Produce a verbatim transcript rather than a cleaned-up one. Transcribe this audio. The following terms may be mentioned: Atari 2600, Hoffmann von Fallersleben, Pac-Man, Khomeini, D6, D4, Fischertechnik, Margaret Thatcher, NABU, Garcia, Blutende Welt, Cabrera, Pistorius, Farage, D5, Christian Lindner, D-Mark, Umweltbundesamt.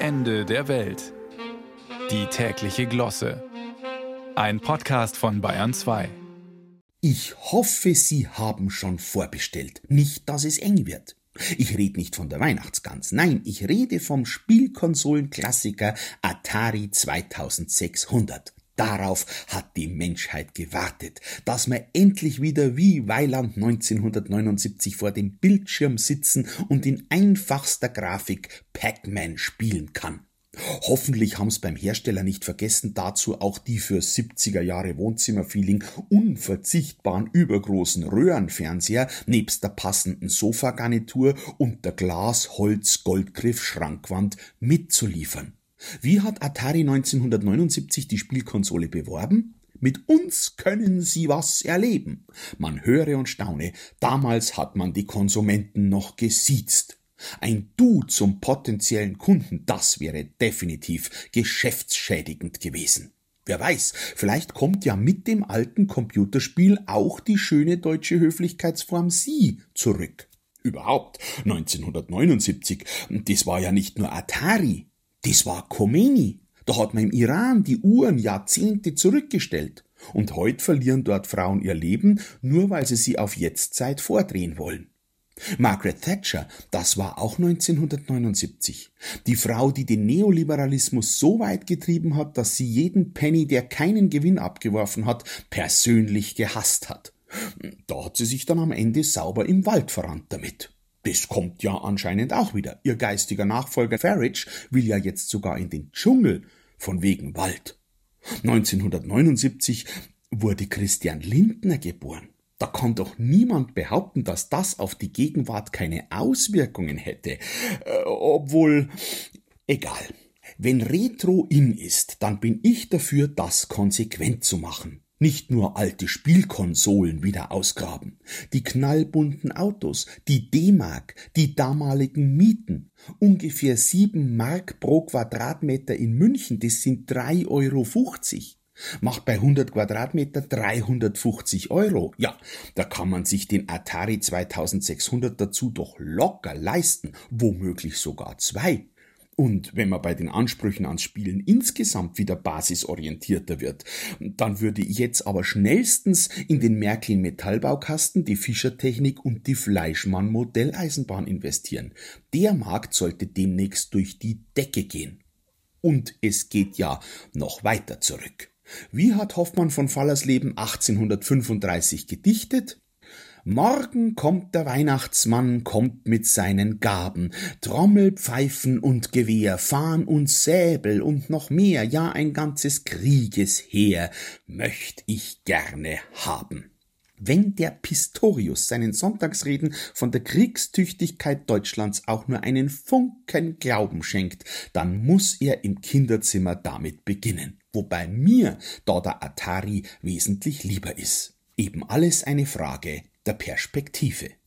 Ende der Welt. Die tägliche Glosse. Ein Podcast von Bayern zwei. Ich hoffe, Sie haben schon vorbestellt. Nicht, dass es eng wird. Ich rede nicht von der Weihnachtsgans, nein, ich rede vom Spielkonsolenklassiker Atari zweitausendsechshundert. Darauf hat die Menschheit gewartet, dass wir endlich wieder wie Weiland neunzehnhundertneunundsiebzig vor dem Bildschirm sitzen und in einfachster Grafik Pac-Man spielen kann. Hoffentlich haben's beim Hersteller nicht vergessen, dazu auch die für siebziger Jahre Wohnzimmerfeeling unverzichtbaren übergroßen Röhrenfernseher nebst der passenden Sofagarnitur und der Glas-Holz-Goldgriff-Schrankwand mitzuliefern. Wie hat Atari neunzehnhundertneunundsiebzig die Spielkonsole beworben? Mit uns können Sie was erleben. Man höre und staune, damals hat man die Konsumenten noch gesiezt. Ein Du zum potenziellen Kunden, das wäre definitiv geschäftsschädigend gewesen. Wer weiß, vielleicht kommt ja mit dem alten Computerspiel auch die schöne deutsche Höflichkeitsform Sie zurück. Überhaupt, neunzehnhundertneunundsiebzig, das war ja nicht nur Atari, das war Khomeini. Da hat man im Iran die Uhren Jahrzehnte zurückgestellt. Und heute verlieren dort Frauen ihr Leben, nur weil sie sie auf Jetztzeit vordrehen wollen. Margaret Thatcher, das war auch neunzehnhundertneunundsiebzig. Die Frau, die den Neoliberalismus so weit getrieben hat, dass sie jeden Penny, der keinen Gewinn abgeworfen hat, persönlich gehasst hat. Da hat sie sich dann am Ende sauber im Wald verrannt damit. Das kommt ja anscheinend auch wieder. Ihr geistiger Nachfolger Farage will ja jetzt sogar in den Dschungel, von wegen Wald. neunzehnhundertneunundsiebzig wurde Christian Lindner geboren. Da kann doch niemand behaupten, dass das auf die Gegenwart keine Auswirkungen hätte. Äh, obwohl, egal. Wenn Retro in ist, dann bin ich dafür, das konsequent zu machen. Nicht nur alte Spielkonsolen wieder ausgraben. Die knallbunten Autos, die D-Mark, die damaligen Mieten. Ungefähr sieben Mark pro Quadratmeter in München, das sind drei Euro fünfzig. Macht bei hundert Quadratmeter dreihundertfünfzig Euro. Ja, da kann man sich den Atari zweitausendsechshundert dazu doch locker leisten, womöglich sogar zwei. Und wenn man bei den Ansprüchen ans Spielen insgesamt wieder basisorientierter wird, dann würde ich jetzt aber schnellstens in den Märklin-Metallbaukasten, die Fischertechnik und die Fleischmann-Modelleisenbahn investieren. Der Markt sollte demnächst durch die Decke gehen. Und es geht ja noch weiter zurück. Wie hat Hoffmann von Fallersleben achtzehnhundertfünfunddreißig gedichtet? Morgen kommt der Weihnachtsmann, kommt mit seinen Gaben. Trommel, Pfeifen und Gewehr, Fahnen und Säbel und noch mehr, ja ein ganzes Kriegesheer möcht ich gerne haben. Wenn der Pistorius seinen Sonntagsreden von der Kriegstüchtigkeit Deutschlands auch nur einen Funken Glauben schenkt, dann muss er im Kinderzimmer damit beginnen. Wobei mir da der Atari wesentlich lieber ist. Eben alles eine Frage der Perspektive.